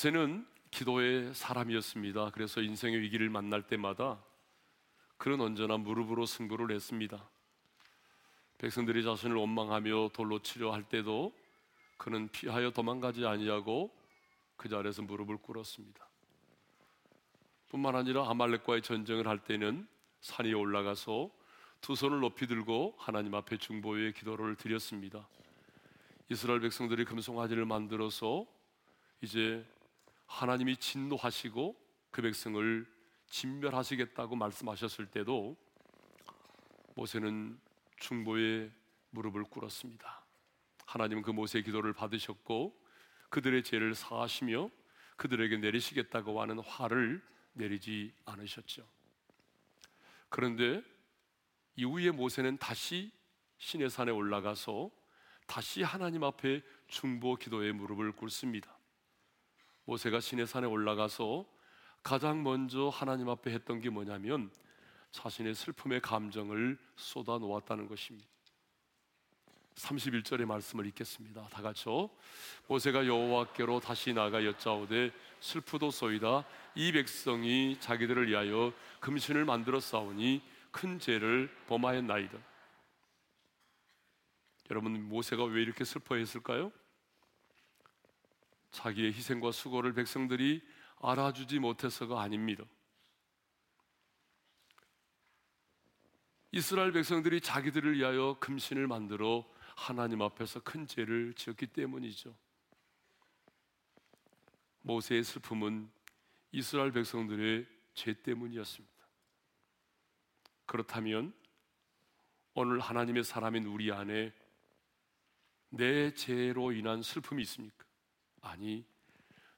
모세는 기도의 사람이었습니다. 그래서 인생의 위기를 만날 때마다 그는 언제나 무릎으로 승부를 했습니다. 백성들이 자신을 원망하며 돌로 치려 할 때도 그는 피하여 도망가지 아니하고 그 자리에서 무릎을 꿇었습니다. 뿐만 아니라 아말렉과의 전쟁을 할 때는 산 위에 올라가서 두 손을 높이 들고 하나님 앞에 중보의 기도를 드렸습니다. 이스라엘 백성들이 금송아지를 만들어서 이제 하나님이 진노하시고 그 백성을 진멸하시겠다고 말씀하셨을 때도 모세는 중보의 무릎을 꿇었습니다. 하나님은 그 모세의 기도를 받으셨고 그들의 죄를 사하시며 그들에게 내리시겠다고 하는 화를 내리지 않으셨죠. 그런데 이후에 모세는 다시 시내산에 올라가서 다시 하나님 앞에 중보 기도의 무릎을 꿇습니다. 모세가 시내산에 올라가서 가장 먼저 하나님 앞에 했던 게 뭐냐면 자신의 슬픔의 감정을 쏟아 놓았다는 것입니다. 31절의 말씀을 읽겠습니다. 다 같이요. 모세가 여호와께로 다시 나가 여짜오되 슬프도소이다. 이 백성이 자기들을 위하여 금신을 만들어 싸우니 큰 죄를 범하였나이다. 여러분, 모세가 왜 이렇게 슬퍼했을까요? 자기의 희생과 수고를 백성들이 알아주지 못해서가 아닙니다. 이스라엘 백성들이 자기들을 위하여 금신을 만들어 하나님 앞에서 큰 죄를 지었기 때문이죠. 모세의 슬픔은 이스라엘 백성들의 죄 때문이었습니다. 그렇다면 오늘 하나님의 사람인 우리 안에 내 죄로 인한 슬픔이 있습니까? 아니,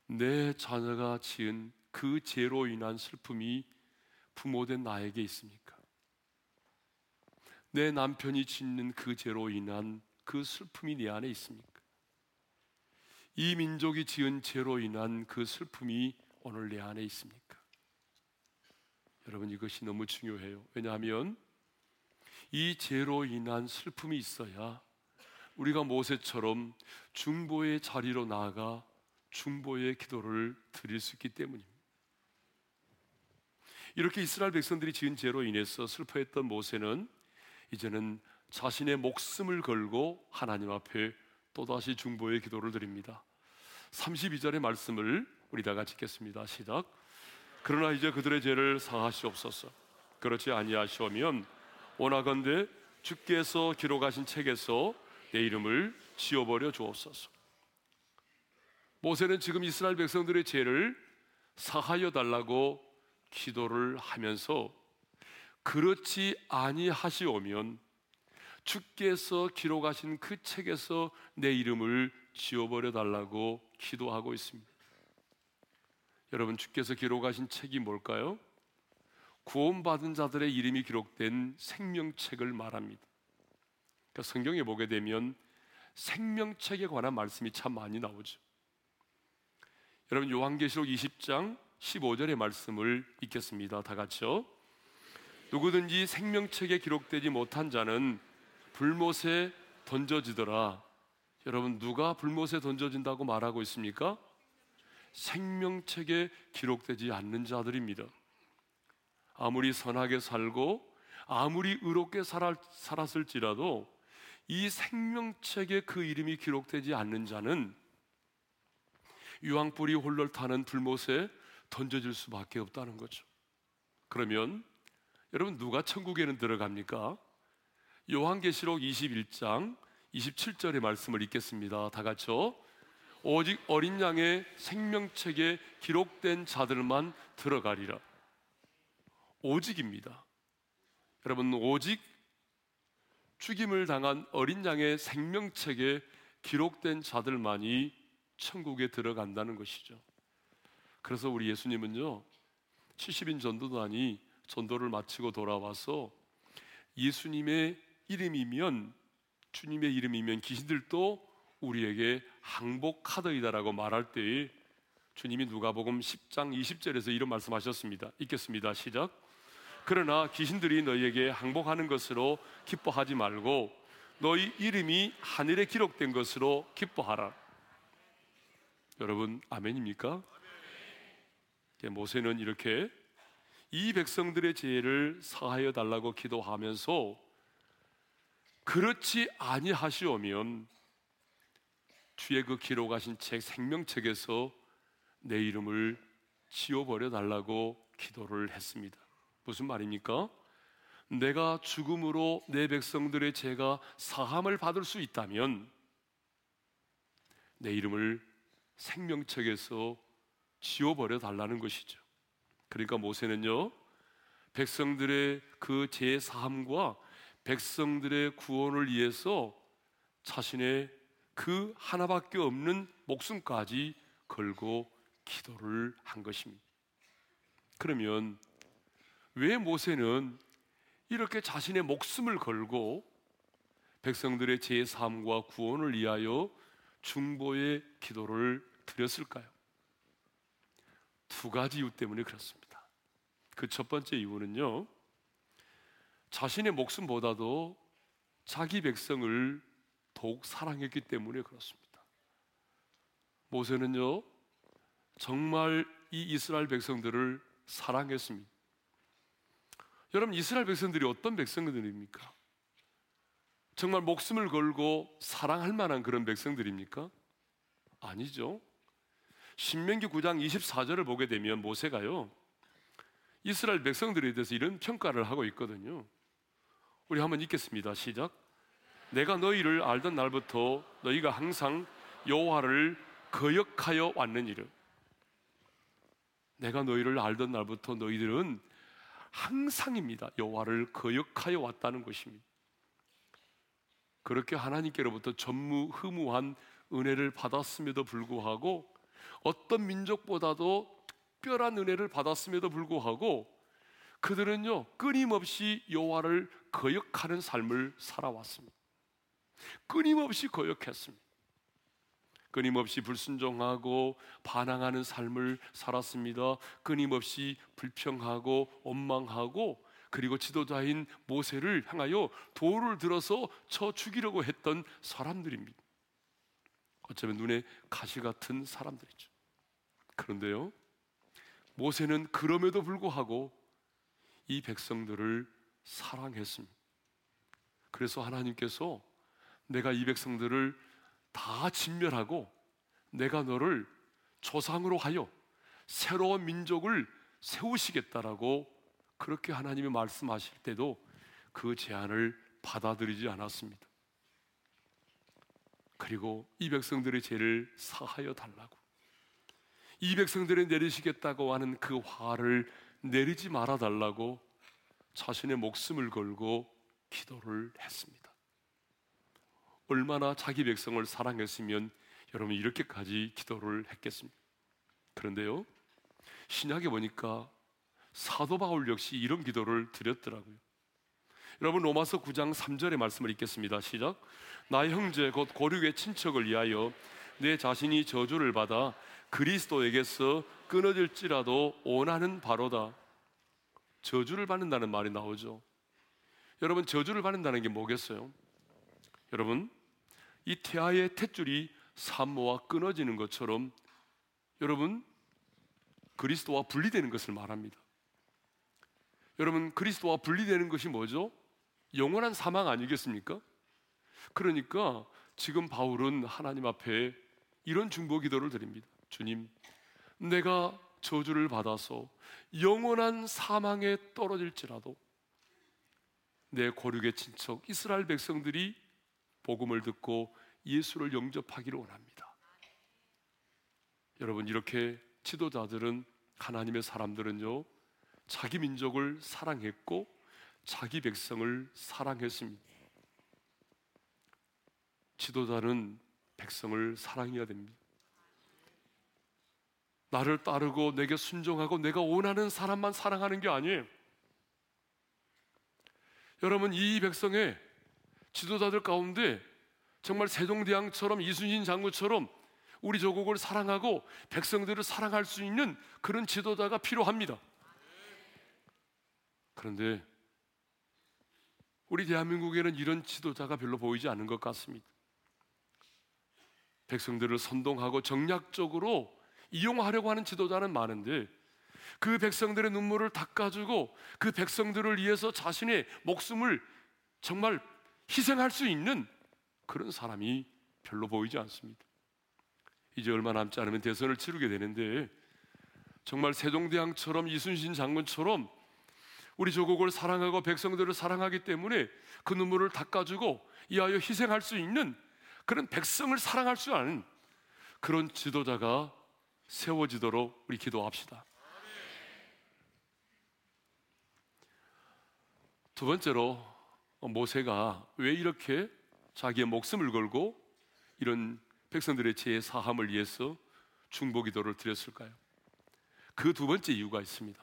내 자녀가 지은 그 죄로 인한 슬픔이 부모된 나에게 있습니까? 내 남편이 짓는 그 죄로 인한 그 슬픔이 내 안에 있습니까? 이 민족이 지은 죄로 인한 그 슬픔이 오늘 내 안에 있습니까? 여러분, 이것이 너무 중요해요. 왜냐하면 이 죄로 인한 슬픔이 있어야 우리가 모세처럼 중보의 자리로 나아가 중보의 기도를 드릴 수 있기 때문입니다. 이렇게 이스라엘 백성들이 지은 죄로 인해서 슬퍼했던 모세는 이제는 자신의 목숨을 걸고 하나님 앞에 또다시 중보의 기도를 드립니다. 32절의 말씀을 우리 다 같이 읽겠습니다. 시작. 그러나 이제 그들의 죄를 사하시옵소서. 그렇지 아니하시오면 원하건대 주께서 기록하신 책에서 내 이름을 지워버려 주옵소서. 모세는 지금 이스라엘 백성들의 죄를 사하여 달라고 기도를 하면서 그렇지 아니하시오면 주께서 기록하신 그 책에서 내 이름을 지워버려 달라고 기도하고 있습니다. 여러분, 주께서 기록하신 책이 뭘까요? 구원받은 자들의 이름이 기록된 생명책을 말합니다. 그러니까 성경에 보게 되면 생명책에 관한 말씀이 참 많이 나오죠. 여러분, 요한계시록 20장 15절의 말씀을 읽겠습니다. 다 같이요. 누구든지 생명책에 기록되지 못한 자는 불못에 던져지더라. 여러분, 누가 불못에 던져진다고 말하고 있습니까? 생명책에 기록되지 않는 자들입니다. 아무리 선하게 살고 아무리 의롭게 살았을지라도 이 생명책에 그 이름이 기록되지 않는 자는 유황불이 홀로 타는 불못에 던져질 수밖에 없다는 거죠. 그러면 여러분, 누가 천국에는 들어갑니까? 요한계시록 21장 27절의 말씀을 읽겠습니다. 다 같이요. 오직 어린 양의 생명책에 기록된 자들만 들어가리라. 오직입니다. 여러분, 오직 죽임을 당한 어린 양의 생명책에 기록된 자들만이 천국에 들어간다는 것이죠. 그래서 우리 예수님은요, 70인 전도단이 전도를 마치고 돌아와서 예수님의 이름이면, 주님의 이름이면 귀신들도 우리에게 항복하더이다라고 말할 때에 주님이 누가복음 10장 20절에서 이런 말씀하셨습니다. 읽겠습니다. 시작. 그러나 귀신들이 너희에게 항복하는 것으로 기뻐하지 말고 너희 이름이 하늘에 기록된 것으로 기뻐하라. 여러분 아멘입니까? 아멘. 모세는 이렇게 이 백성들의 죄를 사하여 달라고 기도하면서 그렇지 아니하시오면 뒤에 그 기록하신 책 생명책에서 내 이름을 지워버려 달라고 기도를 했습니다. 무슨 말입니까? 내가 죽음으로 내 백성들의 죄가 사함을 받을 수 있다면 내 이름을 생명책에서 지워버려 달라는 것이죠. 그러니까 모세는요, 백성들의 그 죄 사함과 백성들의 구원을 위해서 자신의 그 하나밖에 없는 목숨까지 걸고 기도를 한 것입니다. 그러면 왜 모세는 이렇게 자신의 목숨을 걸고 백성들의 죄 사함과 구원을 위하여 중보의 기도를 드렸을까요? 두 가지 이유 때문에 그렇습니다. 그 첫 번째 이유는요, 자신의 목숨보다도 자기 백성을 더욱 사랑했기 때문에 그렇습니다. 모세는요, 정말 이 이스라엘 백성들을 사랑했습니다. 여러분, 이스라엘 백성들이 어떤 백성들입니까? 정말 목숨을 걸고 사랑할 만한 그런 백성들입니까? 아니죠. 신명기 9장 24절을 보게 되면 모세가요, 이스라엘 백성들에 대해서 이런 평가를 하고 있거든요. 우리 한번 읽겠습니다. 시작. 내가 너희를 알던 날부터 너희가 항상 여호와를 거역하여 왔느니라. 내가 너희를 알던 날부터 너희들은 항상입니다. 여호와를 거역하여 왔다는 것입니다. 그렇게 하나님께로부터 전무후무한 은혜를 받았음에도 불구하고, 어떤 민족보다도 특별한 은혜를 받았음에도 불구하고 그들은요, 끊임없이 여호와를 거역하는 삶을 살아왔습니다. 끊임없이 거역했습니다. 끊임없이 불순종하고 반항하는 삶을 살았습니다. 끊임없이 불평하고 원망하고, 그리고 지도자인 모세를 향하여 돌을 들어서 쳐 죽이려고 했던 사람들입니다. 어쩌면 눈에 가시 같은 사람들이죠. 그런데요, 모세는 그럼에도 불구하고 이 백성들을 사랑했습니다. 그래서 하나님께서 내가 이 백성들을 다 진멸하고 내가 너를 조상으로 하여 새로운 민족을 세우시겠다라고 그렇게 하나님이 말씀하실 때도 그 제안을 받아들이지 않았습니다. 그리고 이 백성들의 죄를 사하여 달라고, 이 백성들을 내리시겠다고 하는 그 화를 내리지 말아 달라고 자신의 목숨을 걸고 기도를 했습니다. 얼마나 자기 백성을 사랑했으면 여러분 이렇게까지 기도를 했겠습니까? 그런데요, 신약에 보니까 사도 바울 역시 이런 기도를 드렸더라고요. 여러분, 로마서 9장 3절의 말씀을 읽겠습니다. 시작. 나의 형제 곧 고륙의 친척을 위하여 내 자신이 저주를 받아 그리스도에게서 끊어질지라도 원하는 바로다. 저주를 받는다는 말이 나오죠. 여러분, 저주를 받는다는 게 뭐겠어요? 여러분, 이 태아의 탯줄이 산모와 끊어지는 것처럼 여러분 그리스도와 분리되는 것을 말합니다. 여러분, 그리스도와 분리되는 것이 뭐죠? 영원한 사망 아니겠습니까? 그러니까 지금 바울은 하나님 앞에 이런 중보 기도를 드립니다. 주님, 내가 저주를 받아서 영원한 사망에 떨어질지라도 내 고륙의 친척 이스라엘 백성들이 복음을 듣고 예수를 영접하기를 원합니다. 여러분, 이렇게 지도자들은, 하나님의 사람들은요, 자기 민족을 사랑했고 자기 백성을 사랑했습니다. 지도자는 백성을 사랑해야 됩니다. 나를 따르고 내게 순종하고 내가 원하는 사람만 사랑하는 게 아니에요. 여러분, 이 백성의 지도자들 가운데 정말 세종대왕처럼, 이순신 장군처럼 우리 조국을 사랑하고 백성들을 사랑할 수 있는 그런 지도자가 필요합니다. 그런데 우리 대한민국에는 이런 지도자가 별로 보이지 않는 것 같습니다. 백성들을 선동하고 정략적으로 이용하려고 하는 지도자는 많은데, 그 백성들의 눈물을 닦아주고 그 백성들을 위해서 자신의 목숨을 정말 희생할 수 있는 그런 사람이 별로 보이지 않습니다. 이제 얼마 남지 않으면 대선을 치르게 되는데, 정말 세종대왕처럼 이순신 장군처럼 우리 조국을 사랑하고 백성들을 사랑하기 때문에 그 눈물을 닦아주고 이하여 희생할 수 있는 그런 백성을 사랑할 수 아는 그런 지도자가 세워지도록 우리 기도합시다. 두 번째로, 모세가 왜 이렇게 자기의 목숨을 걸고 이런 백성들의 죄의 사함을 위해서 중보기도를 드렸을까요? 그 두 번째 이유가 있습니다.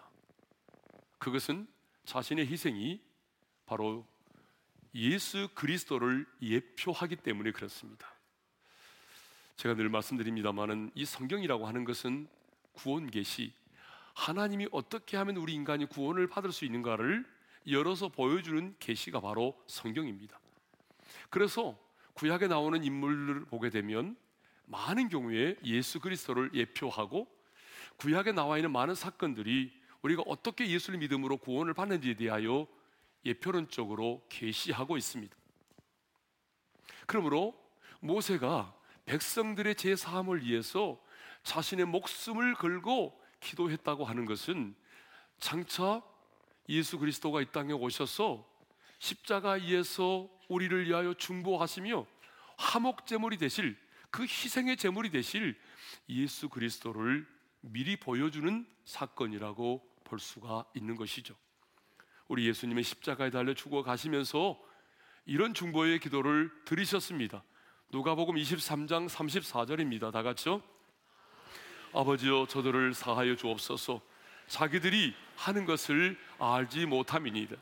그것은 자신의 희생이 바로 예수 그리스도를 예표하기 때문에 그렇습니다. 제가 늘 말씀드립니다마는 이 성경이라고 하는 것은 구원 계시, 하나님이 어떻게 하면 우리 인간이 구원을 받을 수 있는가를 열어서 보여주는 계시가 바로 성경입니다. 그래서 구약에 나오는 인물을 보게 되면 많은 경우에 예수 그리스도를 예표하고, 구약에 나와 있는 많은 사건들이 우리가 어떻게 예수를 믿음으로 구원을 받는지에 대하여 예표론적으로 계시하고 있습니다. 그러므로 모세가 백성들의 죄 사함을 위해서 자신의 목숨을 걸고 기도했다고 하는 것은 장차 예수 그리스도가 이 땅에 오셔서 십자가에서 우리를 위하여 중보하시며 화목제물이 되실, 그 희생의 제물이 되실 예수 그리스도를 미리 보여주는 사건이라고 볼 수가 있는 것이죠. 우리 예수님의 십자가에 달려 죽어가시면서 이런 중보의 기도를 드리셨습니다. 누가복음 23장 34절입니다. 다 같이요. 아버지여 저들을 사하여 주옵소서, 자기들이 하는 것을 알지 못함이니이다.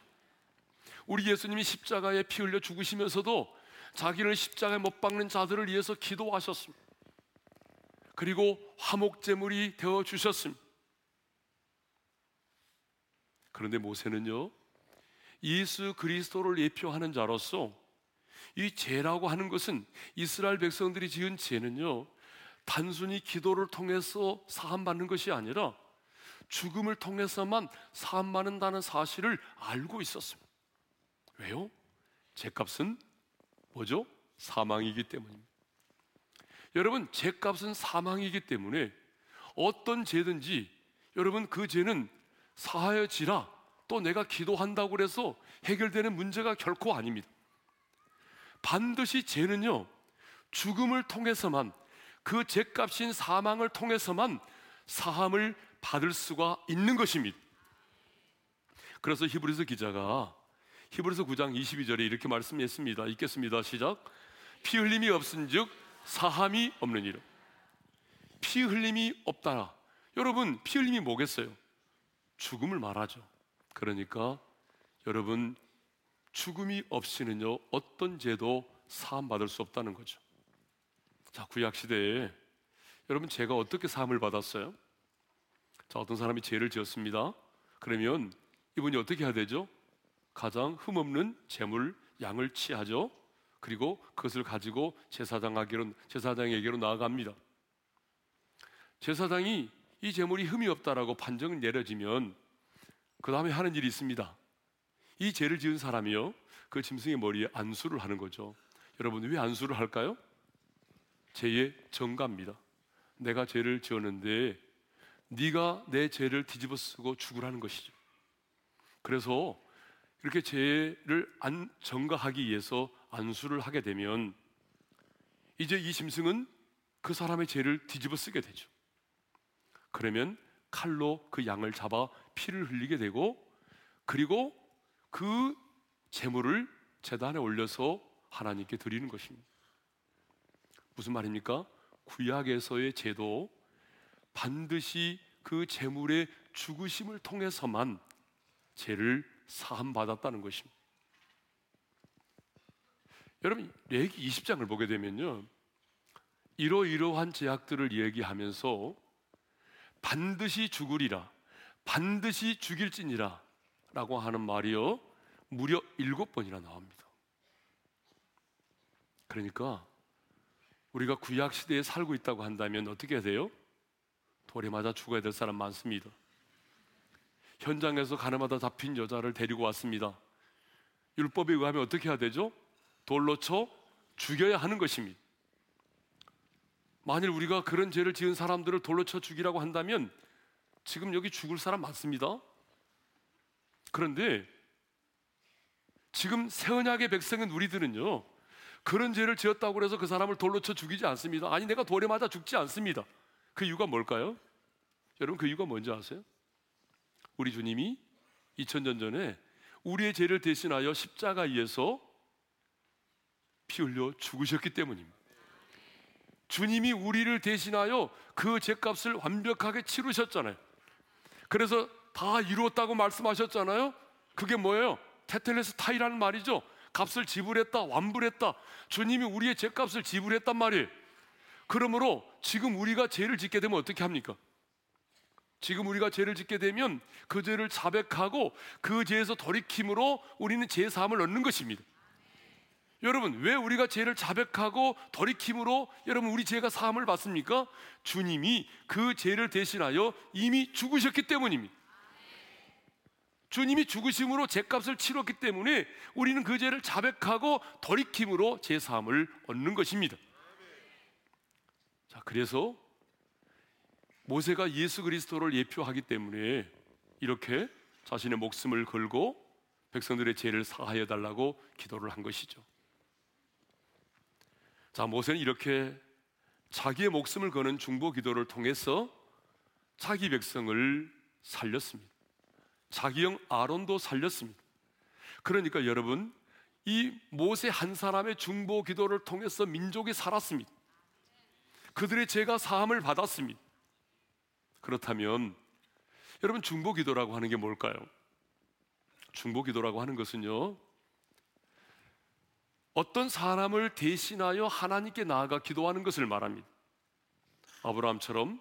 우리 예수님이 십자가에 피 흘려 죽으시면서도 자기를 십자가에 못 박는 자들을 위해서 기도하셨습니다. 그리고 화목제물이 되어주셨습니다. 그런데 모세는요, 예수 그리스도를 예표하는 자로서 이 죄라고 하는 것은, 이스라엘 백성들이 지은 죄는요 단순히 기도를 통해서 사함받는 것이 아니라 죽음을 통해서만 사함받는다는 사실을 알고 있었습니다. 왜요? 죄값은 뭐죠? 사망이기 때문입니다. 여러분, 죄값은 사망이기 때문에 어떤 죄든지 여러분 그 죄는 사하여지라, 또 내가 기도한다고 해서 해결되는 문제가 결코 아닙니다. 반드시 죄는요 죽음을 통해서만, 그 죄값인 사망을 통해서만 사함을 받을 수가 있는 것입니다. 그래서 히브리서 기자가 히브리서 9장 22절에 이렇게 말씀했습니다. 읽겠습니다. 시작. 피 흘림이 없은즉 사함이 없는 일. 피 흘림이 없다라. 여러분, 피 흘림이 뭐겠어요? 죽음을 말하죠. 그러니까 여러분, 죽음이 없이는요 어떤 죄도 사함받을 수 없다는 거죠. 자, 구약시대에 여러분 죄가 어떻게 사함을 받았어요? 자, 어떤 사람이 죄를 지었습니다. 그러면 이분이 어떻게 해야 되죠? 가장 흠없는 제물 양을 취하죠. 그리고 그것을 가지고 제사장에게로 나아갑니다. 제사장이 이 제물이 흠이 없다라고 판정을 내려지면 그 다음에 하는 일이 있습니다. 이 죄를 지은 사람이요 그 짐승의 머리에 안수를 하는 거죠. 여러분, 왜 안수를 할까요? 죄의 정가입니다. 내가 죄를 지었는데 네가 내 죄를 뒤집어 쓰고 죽으라는 것이죠. 그래서 이렇게 죄를 정가하기 위해서 안수를 하게 되면 이제 이 짐승은 그 사람의 죄를 뒤집어 쓰게 되죠. 그러면 칼로 그 양을 잡아 피를 흘리게 되고, 그리고 그 제물을 제단에 올려서 하나님께 드리는 것입니다. 무슨 말입니까? 구약에서의 죄도 반드시 그 제물의 죽으심을 통해서만 죄를 사함받았다는 것입니다. 여러분, 레위기 20장을 보게 되면요 이러이러한 죄악들을 얘기하면서 반드시 죽으리라, 반드시 죽일지니라 라고 하는 말이요 무려 7번이나 나옵니다. 그러니까 우리가 구약시대에 살고 있다고 한다면 어떻게 해야 돼요? 돌에 맞아 죽어야 될 사람 많습니다. 현장에서 가늠하다 잡힌 여자를 데리고 왔습니다. 율법에 의하면 어떻게 해야 되죠? 돌로 쳐 죽여야 하는 것입니다. 만일 우리가 그런 죄를 지은 사람들을 돌로 쳐 죽이라고 한다면 지금 여기 죽을 사람 많습니다. 그런데 지금 새 언약의 백성인 우리들은요, 그런 죄를 지었다고 해서 그 사람을 돌로 쳐 죽이지 않습니다. 아니, 내가 돌에 맞아 죽지 않습니다. 그 이유가 뭘까요? 여러분, 그 이유가 뭔지 아세요? 우리 주님이 2000년 전에 우리의 죄를 대신하여 십자가에서 피 흘려 죽으셨기 때문입니다. 주님이 우리를 대신하여 그 죄값을 완벽하게 치르셨잖아요. 그래서 다 이루었다고 말씀하셨잖아요. 그게 뭐예요? 테텔레스타이라는 말이죠. 값을 지불했다, 완불했다. 주님이 우리의 죄값을 지불했단 말이에요. 그러므로 지금 우리가 죄를 짓게 되면 어떻게 합니까? 지금 우리가 죄를 짓게 되면 그 죄를 자백하고 그 죄에서 돌이킴으로 우리는 죄 사함을 얻는 것입니다. 여러분, 왜 우리가 죄를 자백하고 돌이킴으로 여러분 우리 죄가 사함을 받습니까? 주님이 그 죄를 대신하여 이미 죽으셨기 때문입니다. 주님이 죽으심으로 죄값을 치렀기 때문에 우리는 그 죄를 자백하고 돌이킴으로 죄 사함을 얻는 것입니다. 자, 그래서 모세가 예수 그리스도를 예표하기 때문에 이렇게 자신의 목숨을 걸고 백성들의 죄를 사하여 달라고 기도를 한 것이죠. 자, 모세는 이렇게 자기의 목숨을 거는 중보 기도를 통해서 자기 백성을 살렸습니다. 자기 형 아론도 살렸습니다. 그러니까 여러분, 이 모세 한 사람의 중보 기도를 통해서 민족이 살았습니다. 그들의 죄가 사함을 받았습니다. 그렇다면 여러분, 중보 기도라고 하는 게 뭘까요? 중보 기도라고 하는 것은요, 어떤 사람을 대신하여 하나님께 나아가 기도하는 것을 말합니다. 아브라함처럼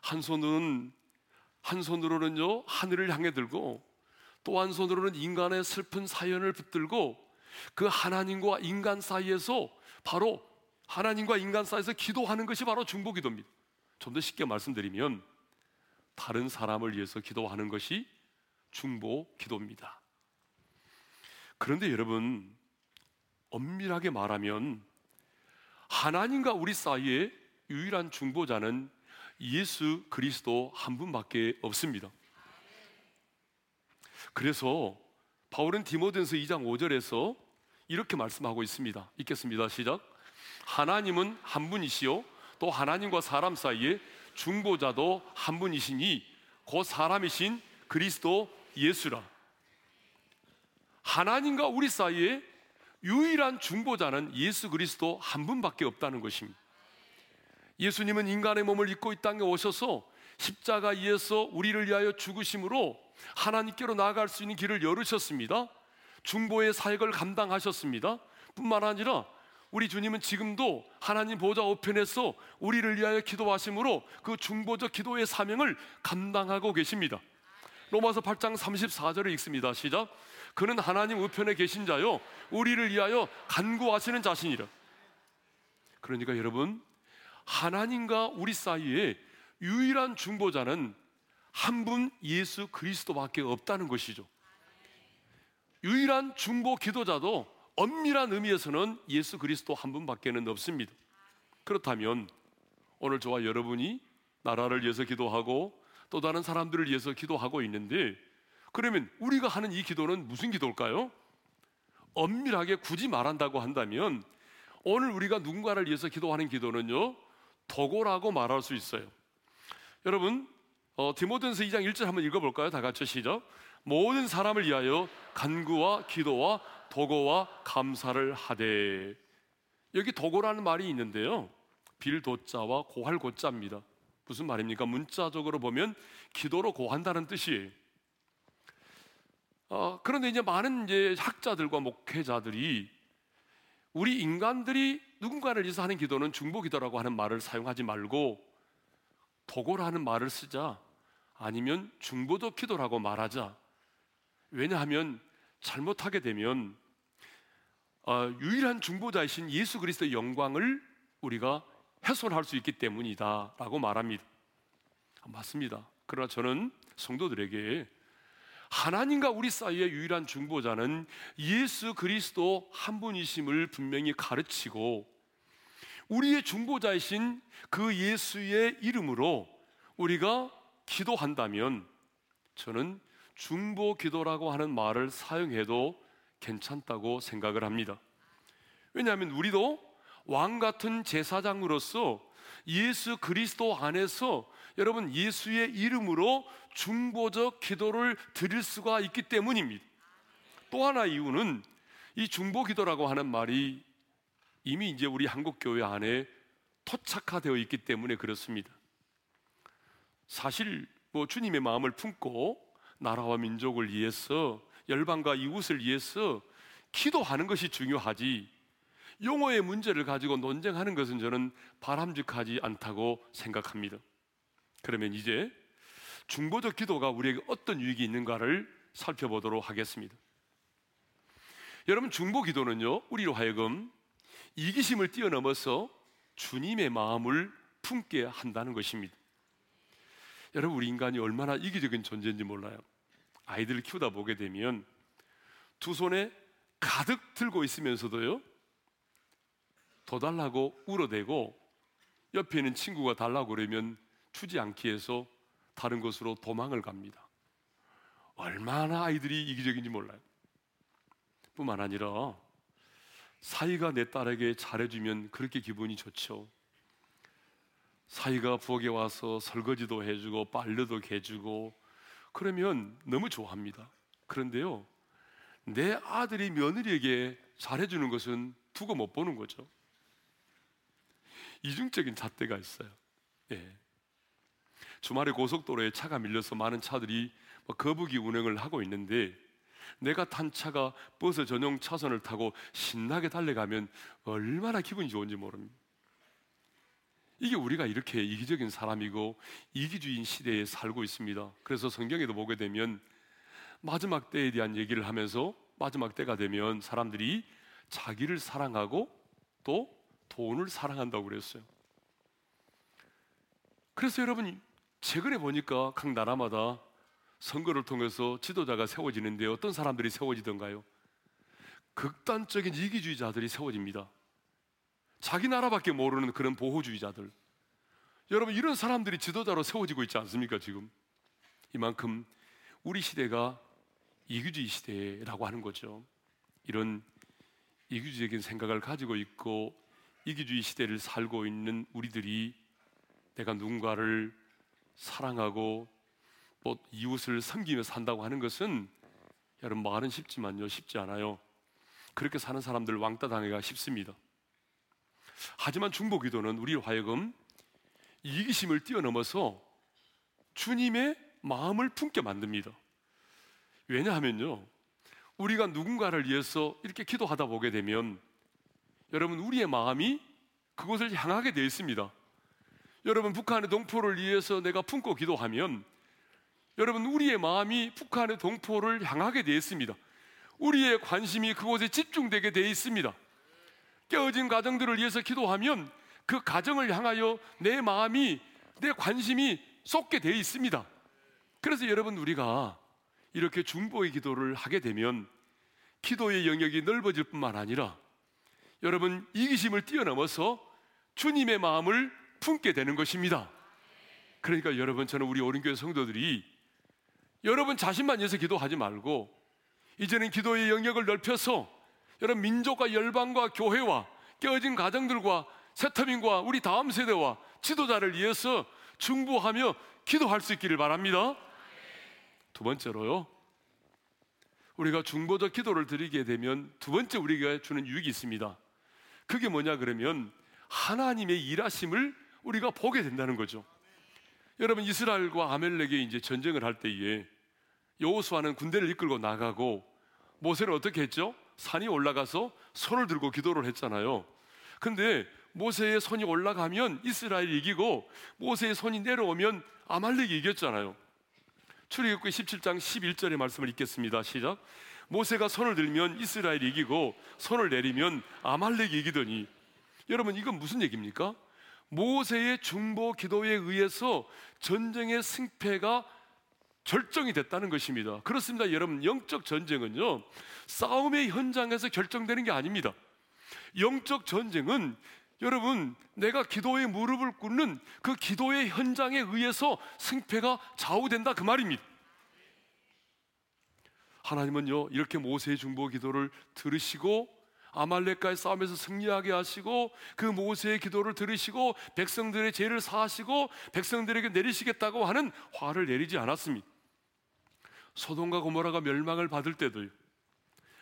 한 손으로는요 하늘을 향해 들고 또 한 손으로는 인간의 슬픈 사연을 붙들고 그 하나님과 인간 사이에서 기도하는 것이 바로 중보 기도입니다. 좀 더 쉽게 말씀드리면 다른 사람을 위해서 기도하는 것이 중보 기도입니다. 그런데 여러분, 엄밀하게 말하면 하나님과 우리 사이에 유일한 중보자는 예수 그리스도 한 분밖에 없습니다. 그래서 바울은 디모데전서 2장 5절에서 이렇게 말씀하고 있습니다. 읽겠습니다. 시작. 하나님은 한 분이시요 또 하나님과 사람 사이에 중보자도 한 분이시니 곧 사람이신 그리스도 예수라. 하나님과 우리 사이에 유일한 중보자는 예수 그리스도 한 분밖에 없다는 것입니다. 예수님은 인간의 몸을 입고 이 땅에 오셔서 십자가에서 우리를 위하여 죽으심으로 하나님께로 나아갈 수 있는 길을 열으셨습니다. 중보의 사역을 감당하셨습니다. 뿐만 아니라 우리 주님은 지금도 하나님 보좌 우편에서 우리를 위하여 기도하심으로 그 중보적 기도의 사명을 감당하고 계십니다. 로마서 8장 34절을 읽습니다. 시작. 그는 하나님 우편에 계신 자요 우리를 위하여 간구하시는 자신이라. 그러니까 여러분, 하나님과 우리 사이에 유일한 중보자는 한 분 예수 그리스도밖에 없다는 것이죠. 유일한 중보 기도자도 엄밀한 의미에서는 예수 그리스도 한 분밖에는 없습니다. 그렇다면 오늘 저와 여러분이 나라를 위해서 기도하고 또 다른 사람들을 위해서 기도하고 있는데, 그러면 우리가 하는 이 기도는 무슨 기도일까요? 엄밀하게 굳이 말한다고 한다면 오늘 우리가 누군가를 위해서 기도하는 기도는요, 도고라고 말할 수 있어요. 여러분, 디모데전서 2장 1절 한번 읽어볼까요? 다 같이 시작. 모든 사람을 위하여 간구와 기도와 도고와 감사를 하되. 여기 도고라는 말이 있는데요, 빌도자와 고할고자입니다. 무슨 말입니까? 문자적으로 보면 기도로 고한다는 뜻이에요. 그런데 이제 많은 학자들과 목회자들이 우리 인간들이 누군가를 위해서 하는 기도는 중보기도라고 하는 말을 사용하지 말고 도고라는 말을 쓰자, 아니면 중보적 기도라고 말하자. 왜냐하면 잘못하게 되면 유일한 중보자이신 예수 그리스도의 영광을 우리가 훼손할 수 있기 때문이다 라고 말합니다. 맞습니다. 그러나 저는 성도들에게 하나님과 우리 사이의 유일한 중보자는 예수 그리스도 한 분이심을 분명히 가르치고, 우리의 중보자이신 그 예수의 이름으로 우리가 기도한다면 저는 중보 기도라고 하는 말을 사용해도 괜찮다고 생각을 합니다. 왜냐하면 우리도 왕 같은 제사장으로서 예수 그리스도 안에서 여러분 예수의 이름으로 중보적 기도를 드릴 수가 있기 때문입니다. 또 하나 이유는 이 중보 기도라고 하는 말이 이미 이제 우리 한국 교회 안에 토착화되어 있기 때문에 그렇습니다. 사실 뭐 주님의 마음을 품고 나라와 민족을 위해서 열방과 이웃을 위해서 기도하는 것이 중요하지, 용어의 문제를 가지고 논쟁하는 것은 저는 바람직하지 않다고 생각합니다. 그러면 이제 중보적 기도가 우리에게 어떤 유익이 있는가를 살펴보도록 하겠습니다. 여러분 중보 기도는요, 우리로 하여금 이기심을 뛰어넘어서 주님의 마음을 품게 한다는 것입니다. 여러분 우리 인간이 얼마나 이기적인 존재인지 몰라요. 아이들을 키우다 보게 되면 두 손에 가득 들고 있으면서도요 더 달라고 울어대고, 옆에 있는 친구가 달라고 그러면 주지 않기 위해서 다른 곳으로 도망을 갑니다. 얼마나 아이들이 이기적인지 몰라요. 뿐만 아니라 사위가 내 딸에게 잘해주면 그렇게 기분이 좋죠. 사위가 부엌에 와서 설거지도 해주고 빨래도 개주고 그러면 너무 좋아합니다. 그런데요 내 아들이 며느리에게 잘해주는 것은 두고 못 보는 거죠. 이중적인 잣대가 있어요. 예. 주말에 고속도로에 차가 밀려서 많은 차들이 거북이 운행을 하고 있는데 내가 탄 차가 버스 전용 차선을 타고 신나게 달려가면 얼마나 기분이 좋은지 모릅니다. 이게 우리가 이렇게 이기적인 사람이고 이기주의인 시대에 살고 있습니다. 그래서 성경에도 보게 되면 마지막 때에 대한 얘기를 하면서 마지막 때가 되면 사람들이 자기를 사랑하고 또 돈을 사랑한다고 그랬어요. 그래서 여러분 최근에 보니까 각 나라마다 선거를 통해서 지도자가 세워지는데 어떤 사람들이 세워지던가요? 극단적인 이기주의자들이 세워집니다. 자기 나라밖에 모르는 그런 보호주의자들. 여러분 이런 사람들이 지도자로 세워지고 있지 않습니까 지금? 이만큼 우리 시대가 이기주의 시대라고 하는 거죠. 이런 이기주의적인 생각을 가지고 있고 이기주의 시대를 살고 있는 우리들이 내가 누군가를 사랑하고 뭐 이웃을 섬기며 산다고 하는 것은 여러분 말은 쉽지만요 쉽지 않아요. 그렇게 사는 사람들 왕따 당하기가 쉽습니다. 하지만 중보 기도는 우리로 하여금 이기심을 뛰어넘어서 주님의 마음을 품게 만듭니다. 왜냐하면요 우리가 누군가를 위해서 이렇게 기도하다 보게 되면 여러분 우리의 마음이 그것을 향하게 되어 있습니다. 여러분 북한의 동포를 위해서 내가 품고 기도하면 여러분 우리의 마음이 북한의 동포를 향하게 되어 있습니다. 우리의 관심이 그곳에 집중되게 되어 있습니다. 깨어진 가정들을 위해서 기도하면 그 가정을 향하여 내 마음이 내 관심이 쏟게 되어 있습니다. 그래서 여러분 우리가 이렇게 중보의 기도를 하게 되면 기도의 영역이 넓어질 뿐만 아니라 여러분 이기심을 뛰어넘어서 주님의 마음을 품게 되는 것입니다. 그러니까 여러분 저는 우리 오륜교회 성도들이 여러분 자신만 위해서 기도하지 말고 이제는 기도의 영역을 넓혀서 여러분 민족과 열방과 교회와 깨어진 가정들과 세터민과 우리 다음 세대와 지도자를 위해서 중보하며 기도할 수 있기를 바랍니다. 두 번째로요 우리가 중보적 기도를 드리게 되면 두 번째 우리가 주는 유익이 있습니다. 그게 뭐냐 그러면 하나님의 일하심을 우리가 보게 된다는 거죠. 여러분 이스라엘과 아멜렉이 이제 전쟁을 할 때에 여호수아는 군대를 이끌고 나가고 모세는 어떻게 했죠? 산이 올라가서 손을 들고 기도를 했잖아요. 근데 모세의 손이 올라가면 이스라엘이 이기고 모세의 손이 내려오면 아말렉이 이겼잖아요. 출애굽기 17장 11절의 말씀을 읽겠습니다. 시작. 모세가 손을 들면 이스라엘이 이기고 손을 내리면 아말렉이 이기더니 여러분 이건 무슨 얘기입니까? 모세의 중보 기도에 의해서 전쟁의 승패가 결정이 됐다는 것입니다. 그렇습니다. 여러분, 영적 전쟁은요, 싸움의 현장에서 결정되는 게 아닙니다. 영적 전쟁은 여러분, 내가 기도에 무릎을 꿇는 그 기도의 현장에 의해서 승패가 좌우된다 그 말입니다. 하나님은요, 이렇게 모세의 중보 기도를 들으시고 아말렉과의 싸움에서 승리하게 하시고 그 모세의 기도를 들으시고 백성들의 죄를 사하시고 백성들에게 내리시겠다고 하는 화를 내리지 않았습니다. 소돔과 고모라가 멸망을 받을 때도요,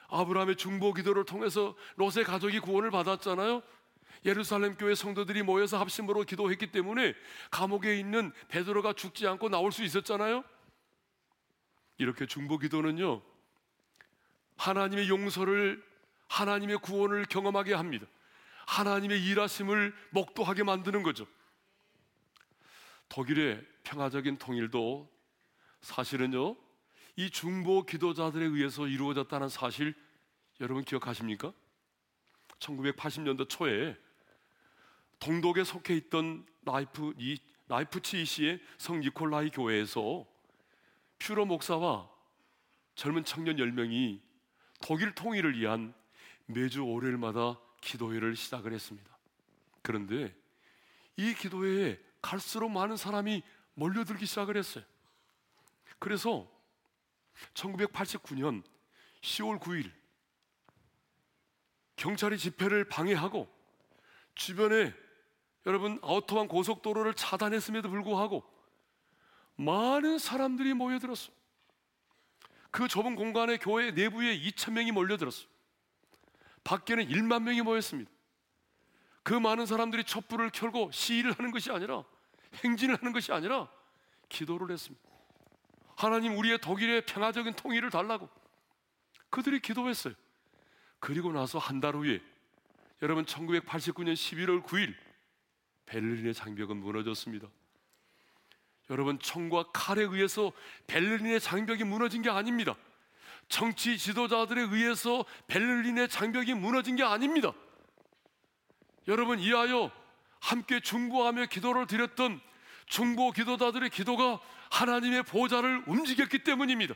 아브라함의 중보 기도를 통해서 롯의 가족이 구원을 받았잖아요. 예루살렘 교회 성도들이 모여서 합심으로 기도했기 때문에 감옥에 있는 베드로가 죽지 않고 나올 수 있었잖아요. 이렇게 중보 기도는요, 하나님의 용서를, 하나님의 구원을 경험하게 합니다. 하나님의 일하심을 목도하게 만드는 거죠. 독일의 평화적인 통일도 사실은요, 이 중보 기도자들에 의해서 이루어졌다는 사실 여러분 기억하십니까? 1980년대 초에 동독에 속해 있던 라이프치히시의 성 니콜라이 교회에서 퓨러 목사와 젊은 청년 10명이 독일 통일을 위한 매주 월요일마다 기도회를 시작을 했습니다. 그런데 이 기도회에 갈수록 많은 사람이 몰려들기 시작을 했어요. 그래서 1989년 10월 9일 경찰이 집회를 방해하고 주변에 여러분 아우토반 고속도로를 차단했음에도 불구하고 많은 사람들이 모여들었어요. 그 좁은 공간에 교회 내부에 2,000명이 몰려들었어요. 밖에는 1만 명이 모였습니다. 그 많은 사람들이 촛불을 켜고 시위를 하는 것이 아니라, 행진을 하는 것이 아니라 기도를 했습니다. 하나님, 우리의 독일의 평화적인 통일을 달라고 그들이 기도했어요. 그리고 나서 한 달 후에 여러분 1989년 11월 9일 베를린의 장벽은 무너졌습니다. 여러분, 총과 칼에 의해서 베를린의 장벽이 무너진 게 아닙니다. 정치 지도자들에 의해서 베를린의 장벽이 무너진 게 아닙니다. 여러분, 이하여 함께 중보하며 기도를 드렸던 중보 기도자들의 기도가 하나님의 보좌를 움직였기 때문입니다.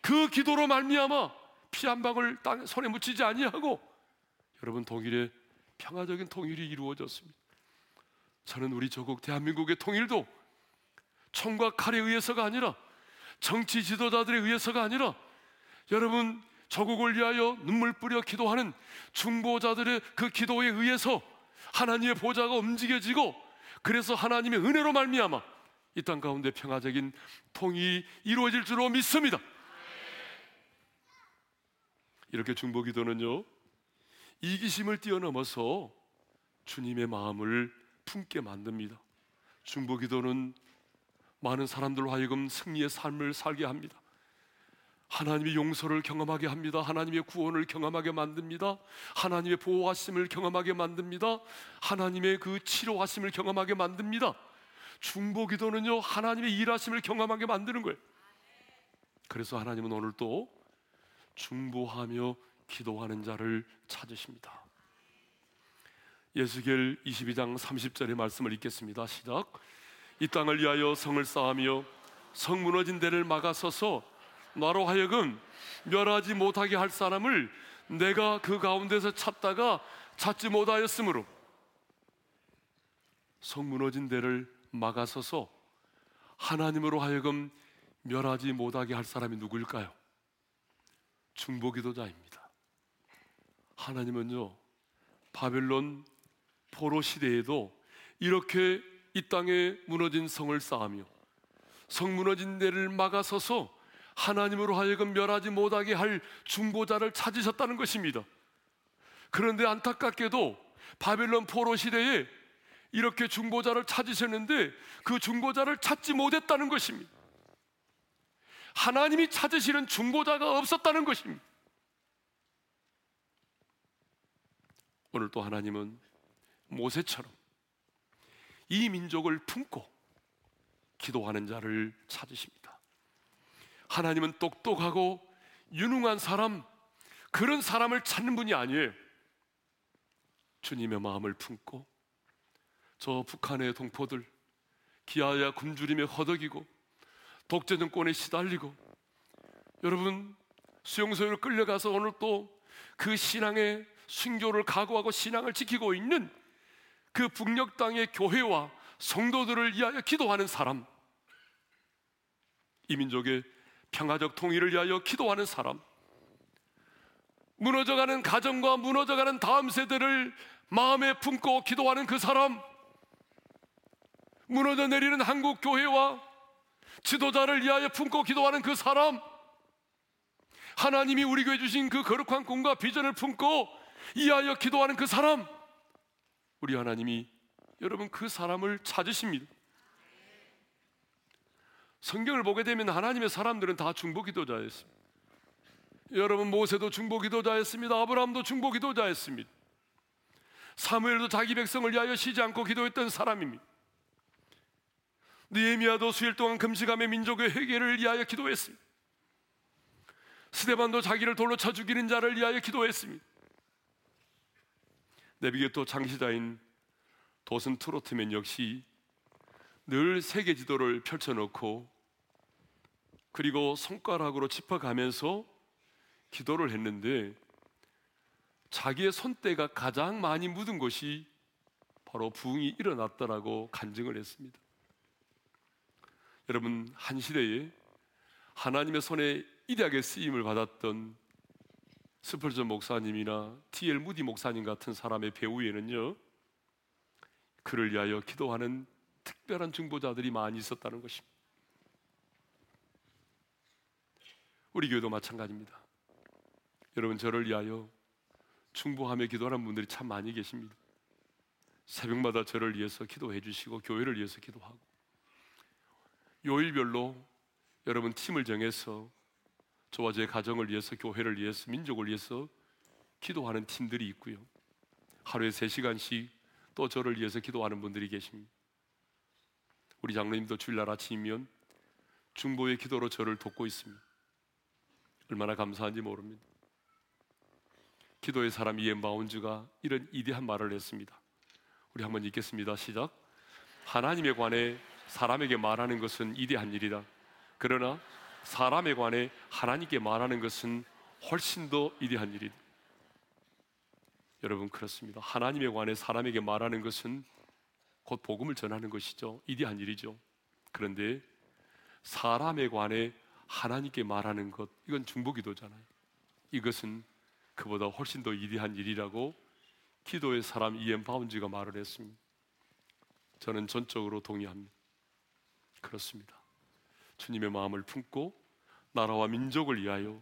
그 기도로 말미암아 피 한 방울 땅에 손에 묻히지 아니하고 여러분 독일의 평화적인 통일이 이루어졌습니다. 저는 우리 조국 대한민국의 통일도 총과 칼에 의해서가 아니라, 정치 지도자들에 의해서가 아니라, 여러분 조국을 위하여 눈물 뿌려 기도하는 중보자들의 그 기도에 의해서 하나님의 보좌가 움직여지고, 그래서 하나님의 은혜로 말미암아 이 땅 가운데 평화적인 통일이 이루어질 줄로 믿습니다. 이렇게 중보 기도는요, 이기심을 뛰어넘어서 주님의 마음을 품게 만듭니다. 중보 기도는 많은 사람들로 하여금 승리의 삶을 살게 합니다. 하나님의 용서를 경험하게 합니다. 하나님의 구원을 경험하게 만듭니다. 하나님의 보호하심을 경험하게 만듭니다. 하나님의 그 치료하심을 경험하게 만듭니다. 중보 기도는요, 하나님의 일하심을 경험하게 만드는 거예요. 그래서 하나님은 오늘 또 중보하며 기도하는 자를 찾으십니다. 예수겔 22장 30절의 말씀을 읽겠습니다. 시작. 이 땅을 위하여 성을 쌓으며 성 무너진 데를 막아서서 나로 하여금 멸하지 못하게 할 사람을 내가 그 가운데서 찾다가 찾지 못하였으므로. 성 무너진 데를 막아서서 하나님으로 하여금 멸하지 못하게 할 사람이 누구일까요? 중보 기도자입니다. 하나님은요, 바벨론 포로 시대에도 이렇게 이 땅에 무너진 성을 쌓으며 성 무너진 데를 막아서서 하나님으로 하여금 멸하지 못하게 할 중보자를 찾으셨다는 것입니다. 그런데 안타깝게도 바벨론 포로 시대에 이렇게 중보자를 찾으셨는데 그 중보자를 찾지 못했다는 것입니다. 하나님이 찾으시는 중보자가 없었다는 것입니다. 오늘 또 하나님은 모세처럼 이 민족을 품고 기도하는 자를 찾으십니다. 하나님은 똑똑하고 유능한 사람, 그런 사람을 찾는 분이 아니에요. 주님의 마음을 품고 저 북한의 동포들 기아야 굶주림에 허덕이고 독재 정권에 시달리고 여러분 수용소에 끌려가서 오늘 또 그 신앙의 순교를 각오하고 신앙을 지키고 있는 그 북녘 땅의 교회와 성도들을 위하여 기도하는 사람, 이 민족의 평화적 통일을 위하여 기도하는 사람, 무너져가는 가정과 무너져가는 다음 세대를 마음에 품고 기도하는 그 사람, 무너져 내리는 한국 교회와 지도자를 위하여 품고 기도하는 그 사람, 하나님이 우리 교회 주신 그 거룩한 꿈과 비전을 품고 이하여 기도하는 그 사람, 우리 하나님이 여러분 그 사람을 찾으십니다. 성경을 보게 되면 하나님의 사람들은 다 중보기도자였습니다. 여러분 모세도 중보기도자였습니다. 아브라함도 중보기도자였습니다. 사무엘도 자기 백성을 위하여 쉬지 않고 기도했던 사람입니다. 느헤미야도 수일 동안 금식하며 민족의 회개를 위하여 기도했습니다. 스데반도 자기를 돌로 쳐 죽이는 자를 위하여 기도했습니다. 내비게토 창시자인 도슨 트로트맨 역시 늘 세계 지도를 펼쳐놓고 그리고 손가락으로 짚어가면서 기도를 했는데 자기의 손때가 가장 많이 묻은 곳이 바로 부흥이 일어났다라고 간증을 했습니다. 여러분 한 시대에 하나님의 손에 위대하게 쓰임을 받았던 스펄전 목사님이나 T.L. 무디 목사님 같은 사람의 배후에는요 그를 위하여 기도하는 특별한 중보자들이 많이 있었다는 것입니다. 우리 교회도 마찬가지입니다. 여러분 저를 위하여 중보하며 기도하는 분들이 참 많이 계십니다. 새벽마다 저를 위해서 기도해 주시고 교회를 위해서 기도하고 요일별로 여러분 팀을 정해서 저와 제 가정을 위해서 교회를 위해서 민족을 위해서 기도하는 팀들이 있고요. 하루에 3시간씩 또 저를 위해서 기도하는 분들이 계십니다. 우리 장로님도 주일날 아침이면 중보의 기도로 저를 돕고 있습니다. 얼마나 감사한지 모릅니다. 기도의 사람 이엔 바운즈가 이런 이대한 말을 했습니다. 우리 한번 읽겠습니다. 시작. 하나님에 관해 사람에게 말하는 것은 이대한 일이다. 그러나 사람에 관해 하나님께 말하는 것은 훨씬 더 위대한 일이다. 여러분 그렇습니다. 하나님에 관해 사람에게 말하는 것은 곧 복음을 전하는 것이죠. 위대한 일이죠. 그런데 사람에 관해 하나님께 말하는 것, 이건 중보기도잖아요. 이것은 그보다 훨씬 더 위대한 일이라고 기도의 사람 이엔 바운즈가 말을 했습니다. 저는 전적으로 동의합니다. 그렇습니다. 주님의 마음을 품고 나라와 민족을 위하여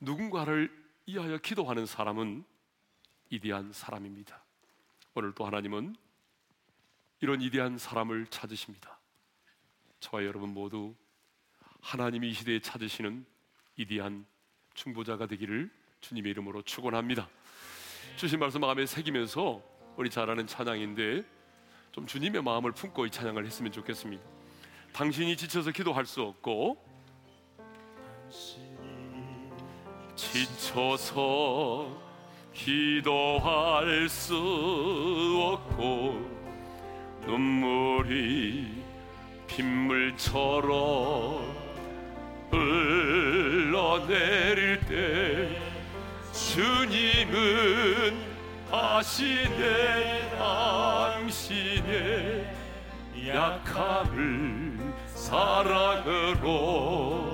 누군가를 위하여 기도하는 사람은 위대한 사람입니다. 오늘 또 하나님은 이런 위대한 사람을 찾으십니다. 저와 여러분 모두 하나님이 이 시대에 찾으시는 위대한 중보자가 되기를 주님의 이름으로 축원합니다. 주신 말씀 마음에 새기면서 우리 잘 아는 찬양인데 좀 주님의 마음을 품고 이 찬양을 했으면 좋겠습니다. 당신이 지쳐서 기도할 수 없고 지쳐서 기도할 수 없고 눈물이 빗물처럼 흘러내릴 때 주님은 아시네 당신의 약함을 사랑으로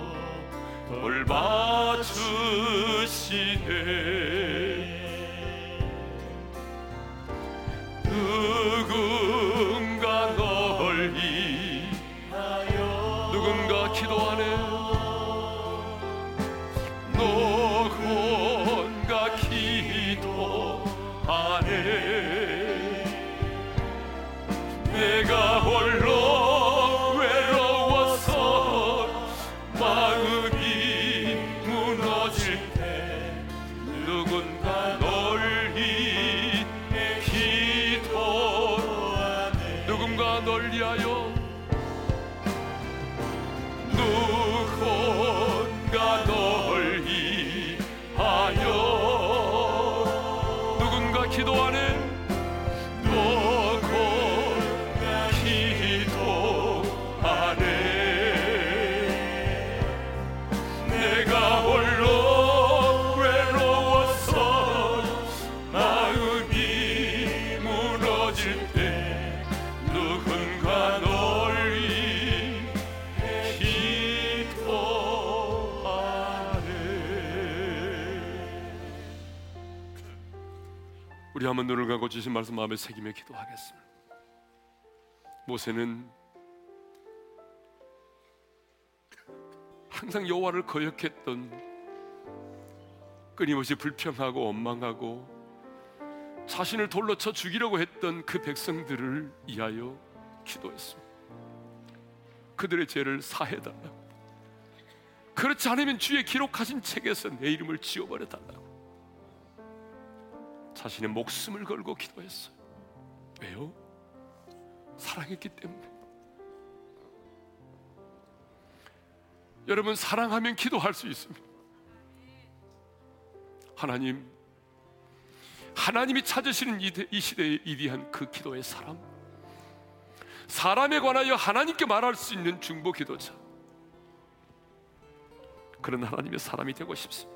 돌봐주시네. 누군가 널 위하여 누군가 기도하네. 누군가 기도하네. 내가 홀로 우리 한번 눈을 감고 주신 말씀 마음에 새기며 기도하겠습니다. 모세는 항상 여호와를 거역했던, 끊임없이 불평하고 원망하고 자신을 돌로 쳐 죽이려고 했던 그 백성들을 위하여 기도했습니다. 그들의 죄를 사해달라고, 그렇지 않으면 주의 기록하신 책에서 내 이름을 지워버려달라고 자신의 목숨을 걸고 기도했어요. 왜요? 사랑했기 때문에. 여러분, 사랑하면 기도할 수 있습니다. 하나님이 찾으시는 이 시대에 위대한 그 기도의 사람, 사람에 관하여 하나님께 말할 수 있는 중보 기도자, 그런 하나님의 사람이 되고 싶습니다.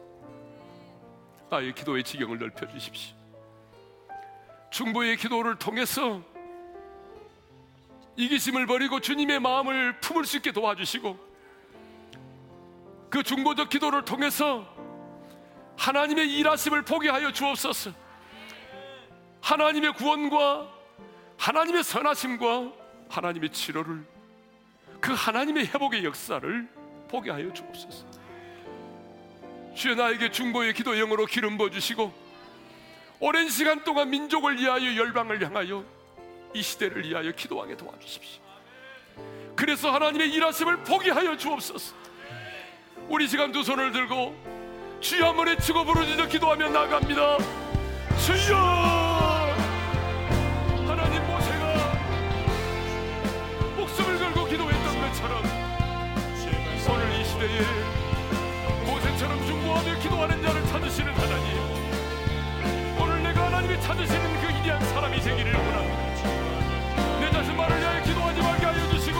나의 기도의 지경을 넓혀주십시오. 중보의 기도를 통해서 이기심을 버리고 주님의 마음을 품을 수 있게 도와주시고, 그 중보적 기도를 통해서 하나님의 일하심을 포기하여 주옵소서. 하나님의 구원과 하나님의 선하심과 하나님의 치료를, 그 하나님의 회복의 역사를 포기하여 주옵소서. 주여, 나에게 중보의 기도 영으로 기름 부어주시고, 오랜 시간 동안 민족을 위하여, 열방을 향하여, 이 시대를 위하여 기도하게 도와주십시오. 그래서 하나님의 일하심을 포기하여 주옵소서. 우리 시간 두 손을 들고 주여 한번 외치고 부르짖어 기도하며 나갑니다. 주여, 하나님, 모세가 목숨을 걸고 기도했던 것처럼 오늘 이 시대에 모세처럼 중보하며 기도하는 자를 찾으시는 하나님, 오늘 내가 하나님이 찾으시는 그 위대한 사람이 되기를 원합니다. 내 자신만을 위하여 기도하지 말게 하여 주시고,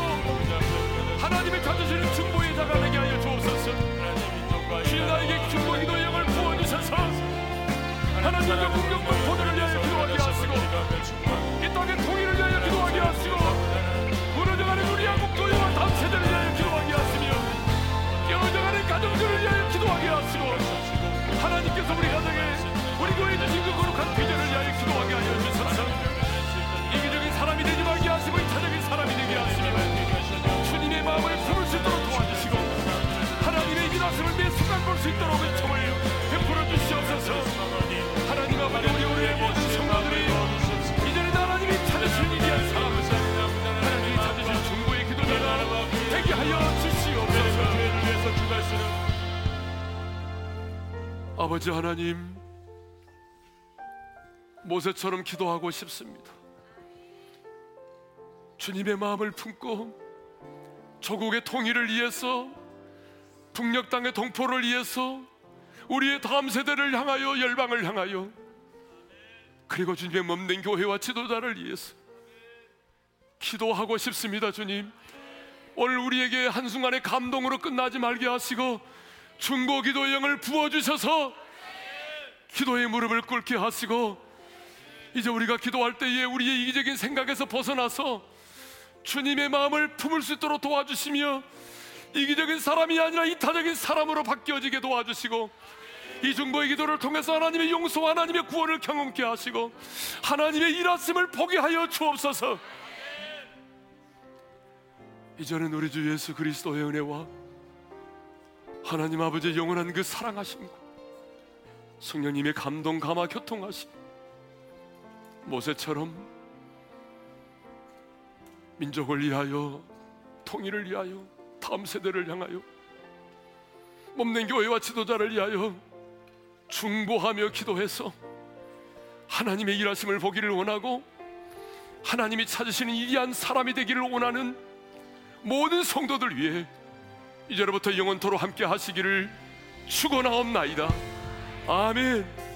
하나님이 찾으시는 중보의 자가 되게 하여 주옵소서. 주여, 나에게 중보의 기도의 영을 부어주셔서 하나님의 공격과 포도를 위하여 기도하게 하시고, 이 땅의 통일을 위하여 기도하게 하시고, 무너져가는 우리 한국 교회와 다음 세대를 위하여 기도하게 하시며, 깨어져가는 가정들을 위하여 기도하게 하시고, 하나님께서 우리 가정에, 우리 교회에 주신 그 거룩한 비전을 위하여 기도하게 하여 주셔서 이기적인 사람이 되지 말게 하시고, 이타적인 사람이 되게 하시며, 주님의 마음을 품을 수 있도록 도와주시고, 하나님의 일하심을 매 순간 볼 수 있도록 은총을 베풀어 주시옵소서. 하나님 아버지, 우리의 모든 성도들이 이전에 하나님이 찾으신 위대한 사람, 하나님이 찾으신 중보의 기도자가 되게 하여 주시옵소서. 아버지 하나님, 모세처럼 기도하고 싶습니다. 주님의 마음을 품고 조국의 통일을 위해서, 북녘 땅의 동포를 위해서, 우리의 다음 세대를 향하여, 열방을 향하여, 그리고 주님의 몸된 교회와 지도자를 위해서 기도하고 싶습니다. 주님, 오늘 우리에게 한순간의 감동으로 끝나지 말게 하시고, 중보 기도의 영을 부어주셔서 기도의 무릎을 꿇게 하시고, 이제 우리가 기도할 때에 우리의 이기적인 생각에서 벗어나서 주님의 마음을 품을 수 있도록 도와주시며, 이기적인 사람이 아니라 이타적인 사람으로 바뀌어지게 도와주시고, 이 중보의 기도를 통해서 하나님의 용서와 하나님의 구원을 경험케 하시고, 하나님의 일하심을 포기하여 주옵소서. 이제는 우리 주 예수 그리스도의 은혜와 하나님 아버지의 영원한 그 사랑하심과 성령님의 감동 감화 교통하심, 모세처럼 민족을 위하여, 통일을 위하여, 다음 세대를 향하여, 몸된 교회와 지도자를 위하여 중보하며 기도해서 하나님의 일하심을 보기를 원하고, 하나님이 찾으시는 위대한 사람이 되기를 원하는 모든 성도들 위해 이제로부터 영원토로 함께 하시기를 축원하옵나이다. 아멘.